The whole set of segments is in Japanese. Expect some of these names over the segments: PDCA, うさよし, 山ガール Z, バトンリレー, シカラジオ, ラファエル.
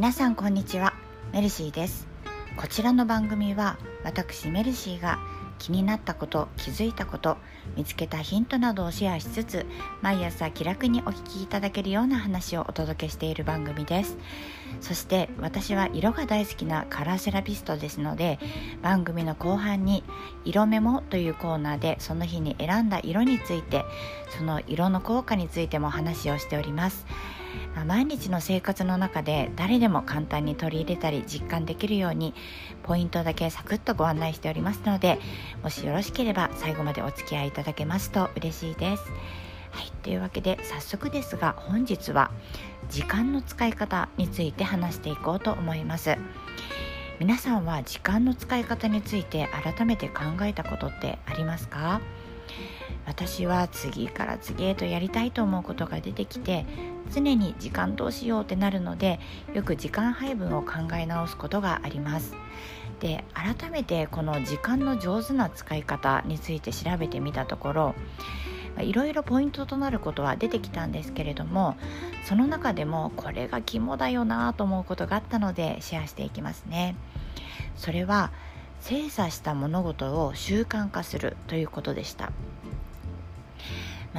皆さんこんにちは、メルシーです。こちらの番組は私メルシーが気になったこと、気づいたこと、見つけたヒントなどをシェアしつつ、毎朝気楽にお聞きいただけるような話をお届けしている番組です。そして私は色が大好きなカラーセラピストですので、番組の後半に色メモというコーナーで、その日に選んだ色について、その色の効果についても話をしております。毎日の生活の中で誰でも簡単に取り入れたり実感できるように、ポイントだけサクッとご案内しておりますので、もしよろしければ最後までお付き合いいただけますと嬉しいです。はい、というわけで早速ですが、本日は時間の使い方について話していこうと思います。皆さんは時間の使い方について改めて考えたことってありますか？私は次から次へとやりたいと思うことが出てきて、常に時間どうしようってなるので、よく時間配分を考え直すことがあります。で、改めてこの時間の上手な使い方について調べてみたところ、いろいろポイントとなることは出てきたんですけれども、その中でもこれが肝だよなと思うことがあったのでシェアしていきますね。それは精査した物事を習慣化するということでした。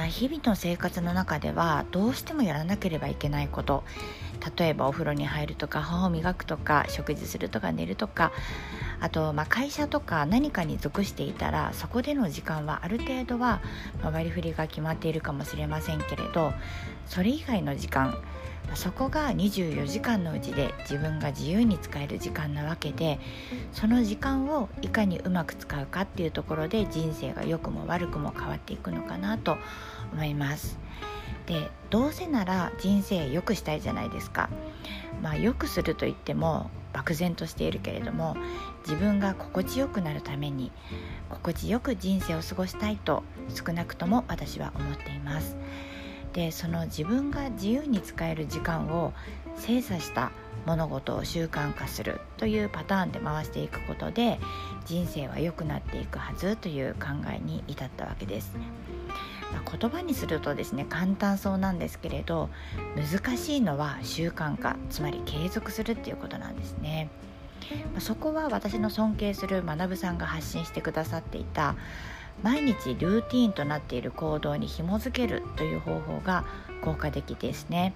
日々の生活の中ではどうしてもやらなければいけないこと、例えばお風呂に入るとか、歯を磨くとか、食事するとか、寝るとか、あと会社とか何かに属していたら、そこでの時間はある程度は割り振りが決まっているかもしれませんけれど、それ以外の時間、そこが24時間のうちで自分が自由に使える時間なわけで、その時間をいかにうまく使うかっていうところで、人生が良くも悪くも変わっていくのかなと思います。で、どうせなら人生良くしたいじゃないですか。良くすると言っても漠然としているけれども、自分が心地よくなるために心地よく人生を過ごしたいと、少なくとも私は思っています。で、その自分が自由に使える時間を精査した物事を習慣化するというパターンで回していくことで、人生は良くなっていくはずという考えに至ったわけです。言葉にするとですね、簡単そうなんですけれど、難しいのは習慣化、つまり継続するっていうことなんですね。そこは私の尊敬する学さんが発信してくださっていた、毎日ルーティーンとなっている行動に紐づけるという方法が効果的ですね。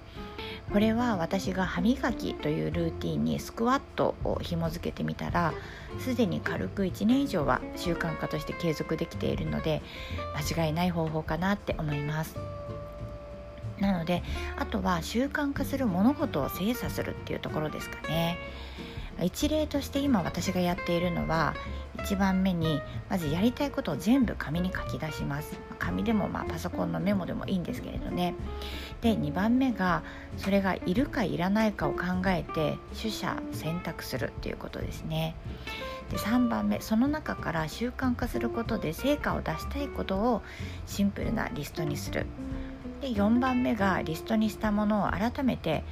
これは私が歯磨きというルーティーンにスクワットを紐づけてみたら、すでに軽く1年以上は習慣化として継続できているので、間違いない方法かなって思います。なので、あとは習慣化する物事を精査するっていうところですかね。一例として今私がやっているのは、1番目にまずやりたいことを全部紙に書き出します。紙でもパソコンのメモでもいいんですけれどね。で、2番目がそれがいるかいらないかを考えて取捨選択するということですね。で、3番目、その中から習慣化することで成果を出したいことをシンプルなリストにする。で、4番目がリストにしたものを改めて、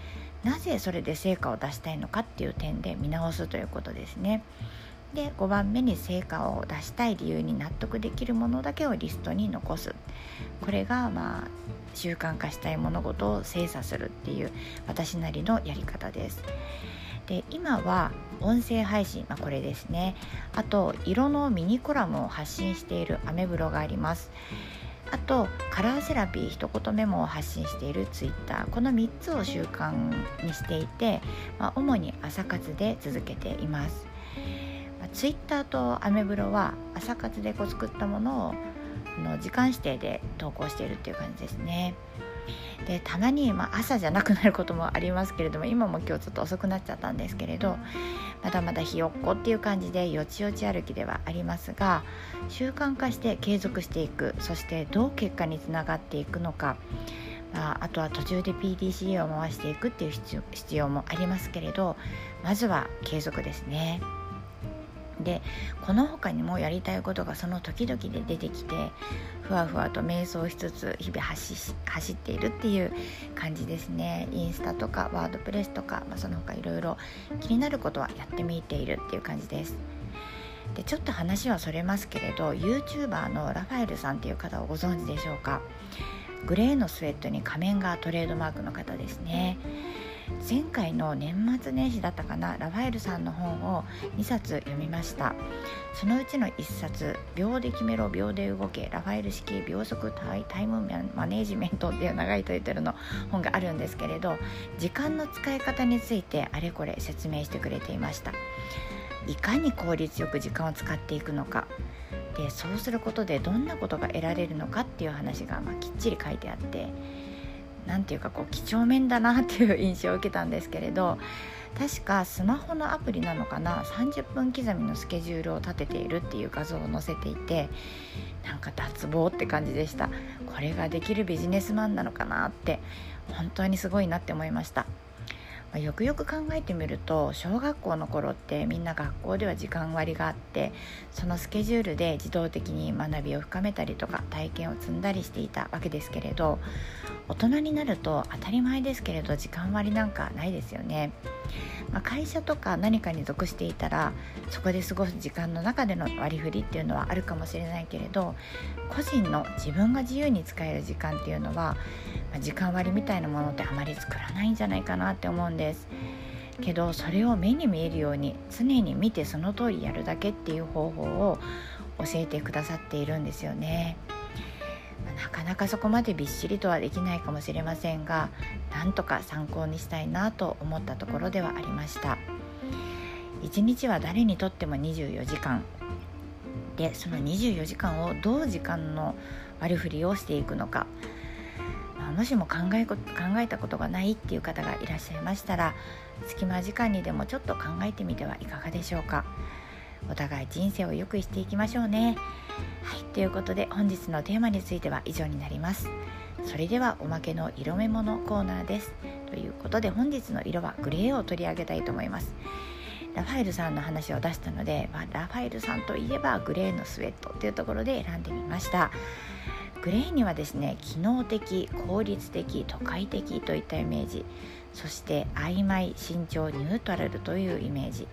なぜそれで成果を出したいのかっていう点で見直すということですね。で、5番目に成果を出したい理由に納得できるものだけをリストに残す。これが習慣化したい物事を精査するっていう私なりのやり方です。で、今は音声配信、これですね。あと色のミニコラムを発信しているアメブロがあります。あとカラーセラピー一言メモを発信しているツイッター、この3つを習慣にしていて、主に朝活で続けています。ツイッターとアメブロは朝活で作ったものを時間指定で投稿しているっていう感じですね。で、たまに朝じゃなくなることもありますけれども、今日ちょっと遅くなっちゃったんですけれど、まだまだひよっこっていう感じでよちよち歩きではありますが、習慣化して継続していく、そしてどう結果につながっていくのか、あとは途中で PDCA を回していくっていう必要もありますけれど、まずは継続ですね。で、この他にもやりたいことがその時々で出てきて、ふわふわと瞑想しつつ日々走っているっていう感じですね。インスタとかワードプレスとか、その他いろいろ気になることはやってみているっていう感じです。で、ちょっと話はそれますけれど、 YouTuber のラファエルさんっていう方をご存知でしょうか。グレーのスウェットに仮面がトレードマークの方ですね。前回の年末年始だったかな、ラファエルさんの本を2冊読みました。そのうちの1冊、秒で決めろ秒で動けラファエル式秒速タイムマネージメントっていう長いタイトルの本があるんですけれど、時間の使い方についてあれこれ説明してくれていました。いかに効率よく時間を使っていくのかで、そうすることでどんなことが得られるのかっていう話が、きっちり書いてあって、なんていうか几帳面だなっていう印象を受けたんですけれど、確かスマホのアプリなのかな、30分刻みのスケジュールを立てているっていう画像を載せていて、なんか脱帽って感じでした。これができるビジネスマンなのかなって、本当にすごいなって思いました。よくよく考えてみると、小学校の頃ってみんな学校では時間割があって、そのスケジュールで自動的に学びを深めたりとか体験を積んだりしていたわけですけれど、大人になると当たり前ですけれど時間割なんかないですよね。会社とか何かに属していたらそこで過ごす時間の中での割り振りっていうのはあるかもしれないけれど、個人の自分が自由に使える時間っていうのは、時間割みたいなものってあまり作らないんじゃないかなって思うんですけど、それを目に見えるように常に見てその通りやるだけっていう方法を教えてくださっているんですよね。なかなかそこまでびっしりとはできないかもしれませんが、なんとか参考にしたいなと思ったところではありました。1日は誰にとっても24時間で、その24時間をどう時間の割り振りをしていくのか、もしも考えたことがないっていう方がいらっしゃいましたら、隙間時間にでもちょっと考えてみてはいかがでしょうか。お互い人生を良くしていきましょうね。はい、ということで本日のテーマについては以上になります。それではおまけの色目物コーナーです。ということで本日の色はグレーを取り上げたいと思います。ラファエルさんの話を出したので、ラファエルさんといえばグレーのスウェットというところで選んでみました。グレーにはですね、機能的、効率的、都会的といったイメージ、そして曖昧、慎重、ニュートラルというイメージ、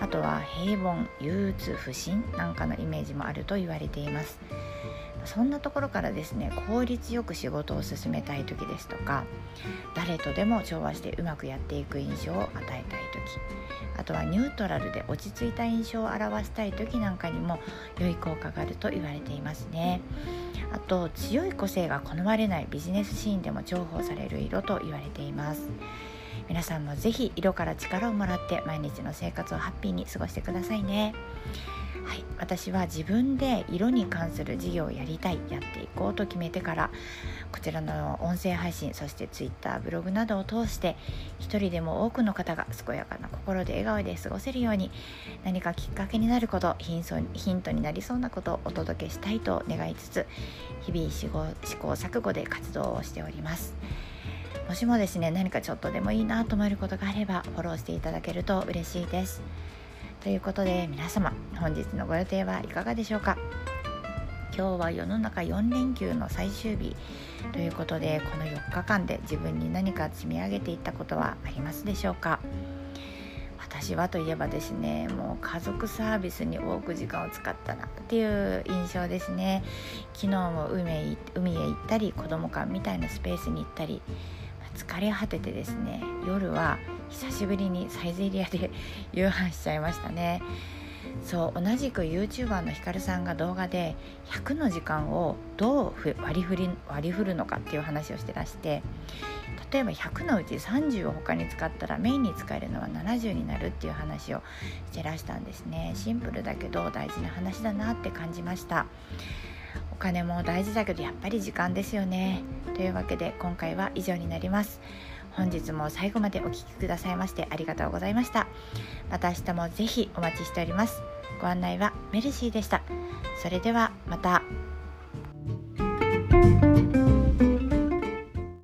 あとは平凡、憂鬱、不振なんかのイメージもあると言われています。そんなところからですね、効率よく仕事を進めたい時ですとか、誰とでも調和してうまくやっていく印象を与えたい時、あとはニュートラルで落ち着いた印象を表したい時なんかにも良い効果があると言われていますね。あと強い個性が好まれないビジネスシーンでも重宝される色と言われています。皆さんもぜひ色から力をもらって毎日の生活をハッピーに過ごしてくださいね。はい、私は自分で色に関する事業をやりたい、やっていこうと決めてから、こちらの音声配信、そしてツイッター、ブログなどを通して一人でも多くの方が健やかな心で笑顔で過ごせるように、何かきっかけになること、ヒントになりそうなことをお届けしたいと願いつつ、日々試行錯誤で活動をしております。もしもですね、何かちょっとでもいいなと思えることがあればフォローしていただけると嬉しいです。ということで皆様、本日のご予定はいかがでしょうか。今日は世の中4連休の最終日ということで、この4日間で自分に何か積み上げていったことはありますでしょうか。私はといえばですね、もう家族サービスに多く時間を使ったなっていう印象ですね。昨日も海へ行ったり、子ども館みたいなスペースに行ったり、疲れ果ててですね、夜は久しぶりにサイゼリヤで夕飯しちゃいましたね。そう、同じく YouTuber のひかるさんが動画で100の時間をどう割り振るのかっていう話をしてらして、例えば100のうち30を他に使ったらメインに使えるのは70になるっていう話をしてらしたんですね。シンプルだけど大事な話だなって感じました。お金も大事だけどやっぱり時間ですよね。というわけで今回は以上になります。本日も最後までお聞きくださいましてありがとうございました。また明日もぜひお待ちしております。ご案内はメルシーでした。それではまた。